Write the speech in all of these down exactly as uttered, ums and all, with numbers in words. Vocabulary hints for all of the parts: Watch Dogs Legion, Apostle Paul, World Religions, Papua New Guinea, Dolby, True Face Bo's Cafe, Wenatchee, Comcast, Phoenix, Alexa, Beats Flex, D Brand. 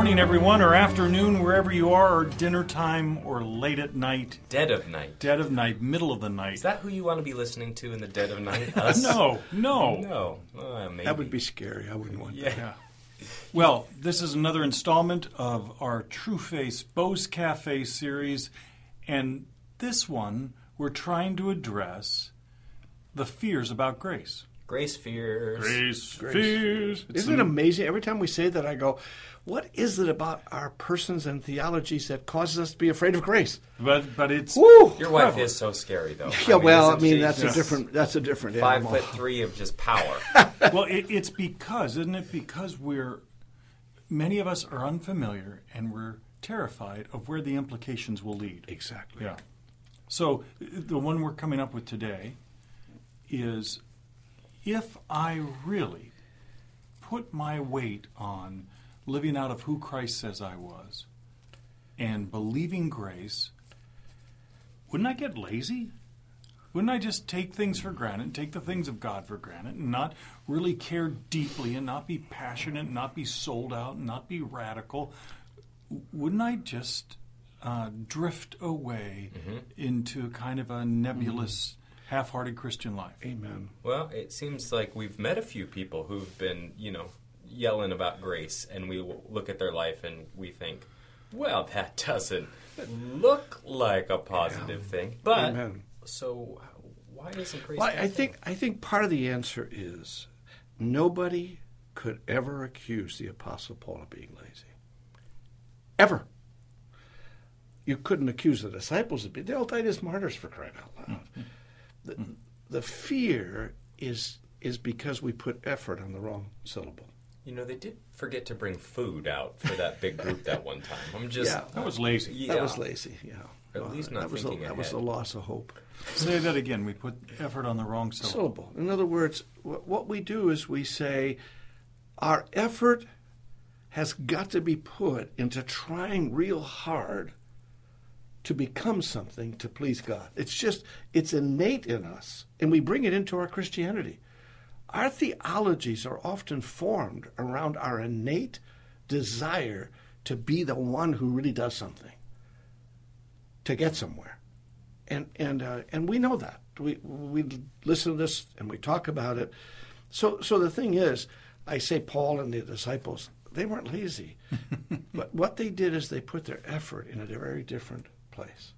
morning, everyone, or afternoon, wherever you are, or dinner time, or late at night. Dead of night. Dead of night, middle of the night. Is that who you want to be listening to in the dead of night? Us? no, no. No. Uh, maybe. That would be scary. I wouldn't want yeah. that. Yeah. Well, this is another installment of our True Face Bo's Cafe series, and this one we're trying to address the fears about grace. Grace fears. Grace, grace fears. It's Isn't it amazing? Every time we say that, I go, what is it about our persons and theologies that causes us to be afraid of grace? But but it's Woo, your wife is so scary, though. Yeah, I mean, well, I mean she, that's yes. a different that's a different five animal. Foot three of just power. Well, it, it's because isn't it because we're many of us are unfamiliar and we're terrified of where the implications will lead. Exactly. Yeah. So the one we're coming up with today is, if I really put my weight on living out of who Christ says I was and believing grace, wouldn't I get lazy? Wouldn't I just take things for granted, take the things of God for granted, and not really care deeply and not be passionate and not be sold out and not be radical? Wouldn't I just uh, drift away mm-hmm. into kind of a nebulous half-hearted Christian life? Amen. Well, it seems like we've met a few people who've been, you know, yelling about grace, and we look at their life and we think, well, that doesn't look like a positive yeah. thing. But Amen. So why isn't grace? Well, I think I think part of the answer is nobody could ever accuse the Apostle Paul of being lazy. Ever. You couldn't accuse the disciples of being. They all died as martyrs, for crying out loud. Mm-hmm. The, the fear is is because we put effort on the wrong syllable. You know, they did forget to bring food out for that big group that one time. I'm just yeah, that was lazy. Yeah. That was lazy. Yeah, or at well, least not that thinking was a, ahead. That was a loss of hope. Say that again. We put effort on the wrong syllable. syllable. In other words, wh- what we do is we say our effort has got to be put into trying real hard to become something to please God. It's just, it's innate in us, and we bring it into our Christianity. Our theologies are often formed around our innate desire to be the one who really does something, to get somewhere. And and uh, and we know that. We we listen to this and we talk about it. So so the thing is, I say Paul and the disciples, they weren't lazy. But what they did is they put their effort in a very different place.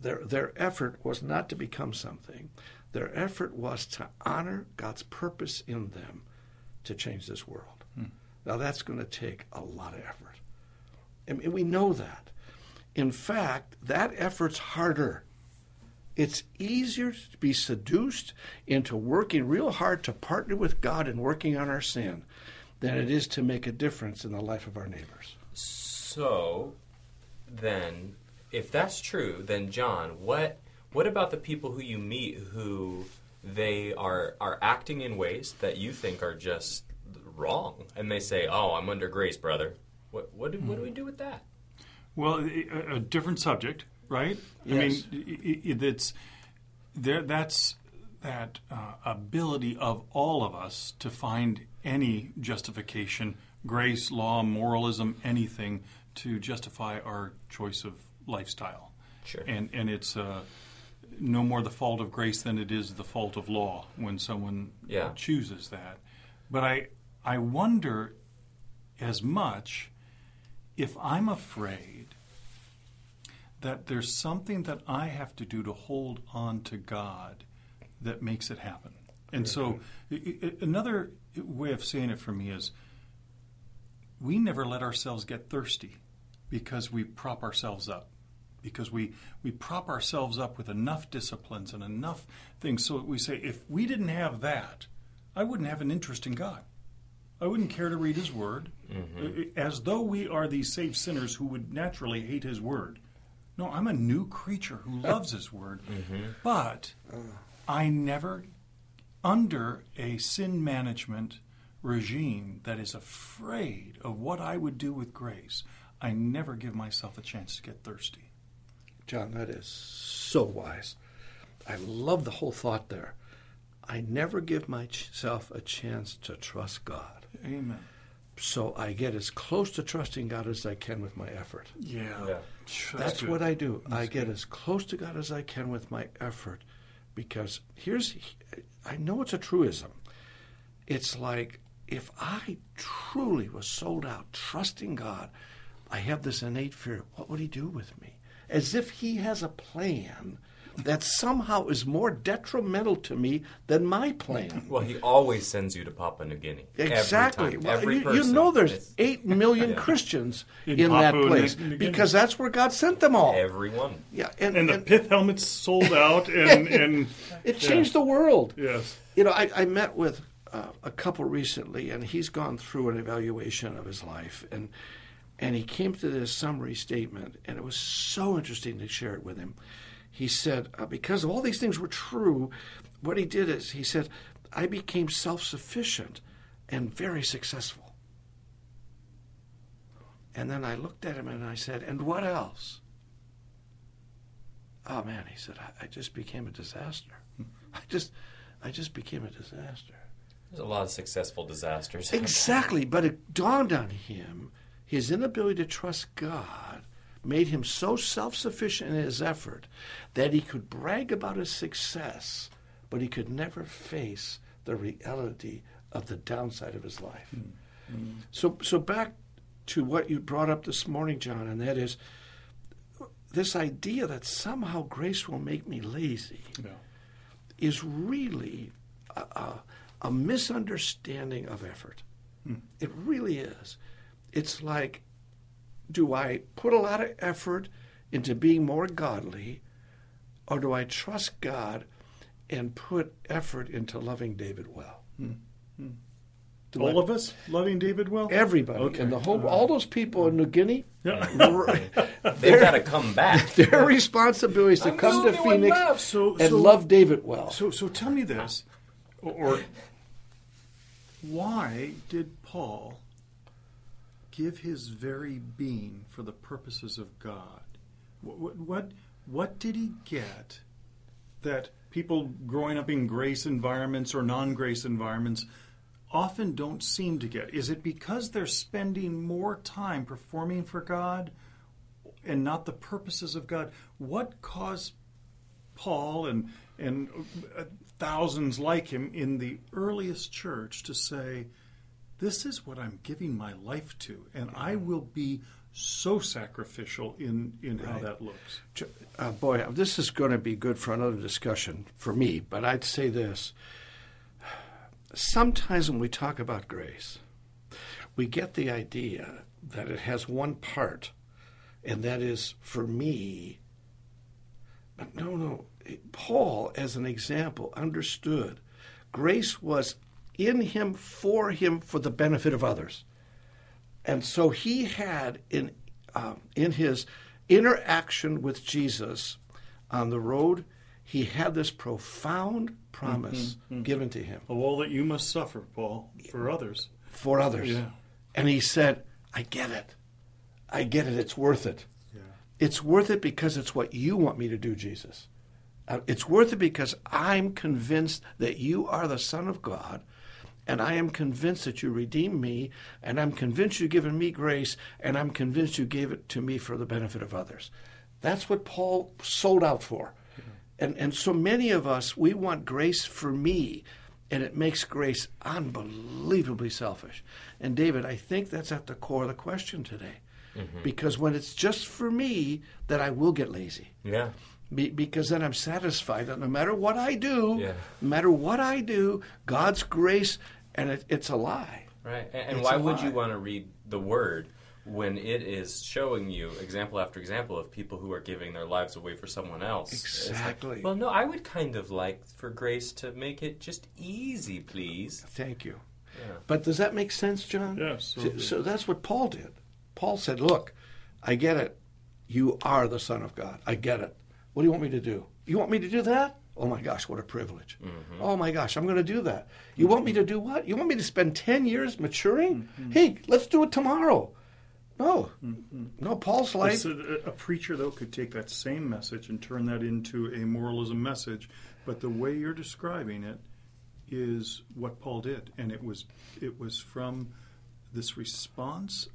Their their effort was not to become something. Their effort was to honor God's purpose in them to change this world. Hmm. Now, that's going to take a lot of effort. I mean, we know that. In fact, that effort's harder. It's easier to be seduced into working real hard to partner with God in working on our sin than it is to make a difference in the life of our neighbors. So, then, if that's true, then John, what what about the people who you meet who they are are acting in ways that you think are just wrong, and they say, "Oh, I'm under grace, brother." What what do, what do we do with that? Well, a, a different subject, right? Yes. I mean, it, it's there. That's that uh, ability of all of us to find any justification, grace, law, moralism, anything, to justify our choice of lifestyle. Sure. And and it's uh, no more the fault of grace than it is the fault of law when someone yeah. chooses that. But I I wonder as much if I'm afraid that there's something that I have to do to hold on to God that makes it happen. And so another way of saying it for me is we never let ourselves get thirsty because we prop ourselves up, because we, we prop ourselves up with enough disciplines and enough things so that we say, if we didn't have that, I wouldn't have an interest in God. I wouldn't care to read His Word, mm-hmm. as though we are these saved sinners who would naturally hate His Word. No, I'm a new creature who loves His Word, mm-hmm. but I never, under a sin management regime that is afraid of what I would do with grace, I never give myself a chance to get thirsty. John, that is so wise. I love the whole thought there. I never give myself a chance to trust God. Amen. So I get as close to trusting God as I can with my effort. Yeah. yeah. That's, That's what I do. That's I get good. as close to God as I can with my effort. Because here's, I know it's a truism. It's like, if I truly was sold out, trusting God, I have this innate fear. What would he do with me? As if he has a plan that somehow is more detrimental to me than my plan. Well, he always sends you to Papua New Guinea. Exactly. Every time. Well, Every you, person. you know there's it's... eight million yeah. Christians in, in that place because that's where God sent them all. Everyone. Yeah, and, and, and the pith helmets sold out. and, and It changed yeah. the world. Yes. You know, I, I met with uh, a couple recently, and he's gone through an evaluation of his life, and and he came to this summary statement, and it was so interesting to share it with him. He said, uh, because all these things were true, what he did is he said, I became self-sufficient and very successful. And then I looked at him and I said, and what else? Oh, man, he said, I, I just became a disaster. I just, I just became a disaster. There's a lot of successful disasters. Exactly, but it dawned on him, his inability to trust God made him so self-sufficient in his effort that he could brag about his success, but he could never face the reality of the downside of his life. Mm-hmm. So so back to what you brought up this morning, John, and that is this idea that somehow grace will make me lazy no. is really a, a, a misunderstanding of effort. Mm. It really is. It's like, do I put a lot of effort into being more godly, or do I trust God and put effort into loving David well? Mm-hmm. All I, of us loving David well? Everybody. Okay. And the whole, all, right. all those people in New Guinea, yeah. they've got to come back. Their responsibility is to I'm come to Phoenix so, and so, love David well. So, so tell me this, or, or why did Paul give his very being for the purposes of God? What, what what did he get that people growing up in grace environments or non-grace environments often don't seem to get? Is it because they're spending more time performing for God and not the purposes of God? What caused Paul and, and thousands like him in the earliest church to say, this is what I'm giving my life to, and I will be so sacrificial in, in right. how that looks. Uh, boy, this is going to be good for another discussion for me, but I'd say this. Sometimes when we talk about grace, we get the idea that it has one part, and that is for me. But no, no. Paul, as an example, understood grace was in him, for him, for the benefit of others. And so he had in um, in his interaction with Jesus on the road, he had this profound promise mm-hmm, mm-hmm. given to him. Of all that you must suffer, Paul, for others. For others. Yeah. And he said, I get it. I get it. It's worth it. Yeah. It's worth it because it's what you want me to do, Jesus. Uh, it's worth it because I'm convinced that you are the Son of God, and I am convinced that you redeemed me, and I'm convinced you've given me grace, and I'm convinced you gave it to me for the benefit of others. That's what Paul sold out for. Mm-hmm. And and so many of us, we want grace for me, and it makes grace unbelievably selfish. And David, I think that's at the core of the question today. Mm-hmm. Because when it's just for me, then I will get lazy. Yeah. Be, because then I'm satisfied that no matter what I do, yeah. no matter what I do, God's grace, and it, it's a lie. Right, and, and why would you want to read the Word when it is showing you example after example of people who are giving their lives away for someone else? Exactly. Like, well, no, I would kind of like for grace to make it just easy, please. Thank you. Yeah. But does that make sense, John? Yes. So, so that's what Paul did. Paul said, look, I get it. You are the Son of God. I get it. What do you want me to do? You want me to do that? Oh, my gosh, what a privilege. Mm-hmm. Oh, my gosh, I'm going to do that. You mm-hmm. want me to do what? You want me to spend ten years maturing? Mm-hmm. Hey, let's do it tomorrow. No. Mm-hmm. No, Paul's life. A, a preacher, though, could take that same message and turn that into a moralism message. But the way you're describing it is what Paul did. And it was it was from this response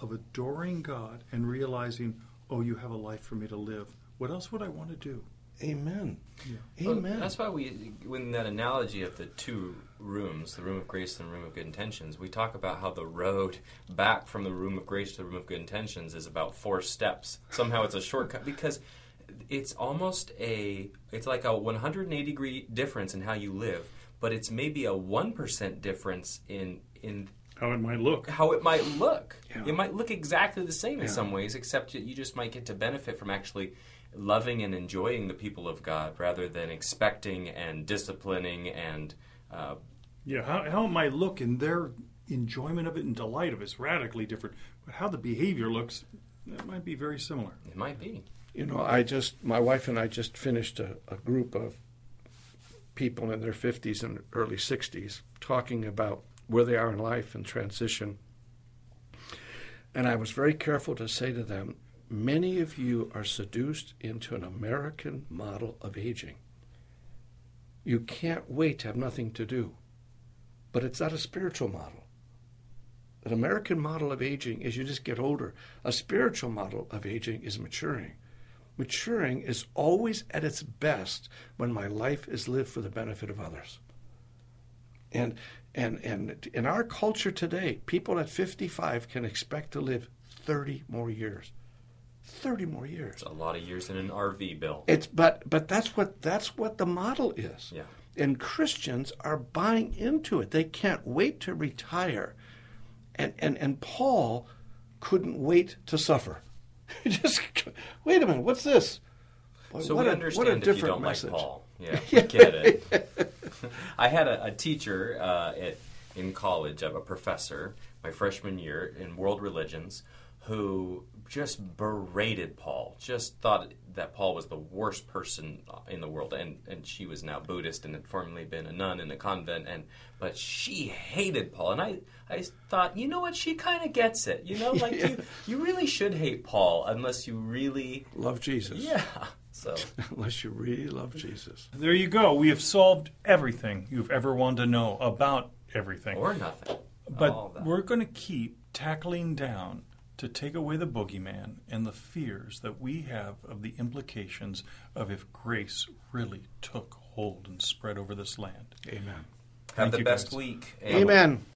of adoring God and realizing, oh, you have a life for me to live. What else would I want to do? Amen. Yeah. Amen. Well, that's why we, in that analogy of the two rooms, the room of grace and the room of good intentions, we talk about how the road back from the room of grace to the room of good intentions is about four steps. Somehow it's a shortcut because it's almost a, it's like a one hundred eighty degree difference in how you live, but it's maybe a one percent difference in in how it might look. How it might look. Yeah. It might look exactly the same yeah. in some ways, except that you just might get to benefit from actually loving and enjoying the people of God rather than expecting and disciplining and... Uh, yeah, how, how it might look in their enjoyment of it and delight of it is radically different. But how the behavior looks, that might be very similar. It might be. You know, I just, my wife and I just finished a, a group of people in their fifties and early sixties talking about where they are in life and transition. And I was very careful to say to them, many of you are seduced into an American model of aging. You can't wait to have nothing to do. But it's not a spiritual model. An American model of aging is you just get older. A spiritual model of aging is maturing. Maturing is always at its best when my life is lived for the benefit of others. And and and in our culture today, people at fifty-five can expect to live thirty more years. Thirty more years. It's a lot of years in an R V, Bill. It's but but that's what that's what the model is. Yeah. And Christians are buying into it. They can't wait to retire. And and, and Paul couldn't wait to suffer. Just wait a minute, what's this? Boy, so what we a, understand what a if you don't message. Like Paul. Yeah, we get it. I had a, a teacher uh, at in college, a professor, my freshman year in World Religions, who just berated Paul, just thought that Paul was the worst person in the world. And, and she was now Buddhist and had formerly been a nun in a convent. And But she hated Paul. And I, I thought, you know what? She kind of gets it. You know, like yeah. you, you really should hate Paul unless you really... love Jesus. Yeah. So unless you really love Jesus. There you go. We have solved everything you've ever wanted to know about everything. Or nothing. But we're going to keep tackling down to take away the boogeyman and the fears that we have of the implications of if grace really took hold and spread over this land. Amen. Have Thank the best guys. Week. Amen. Amen.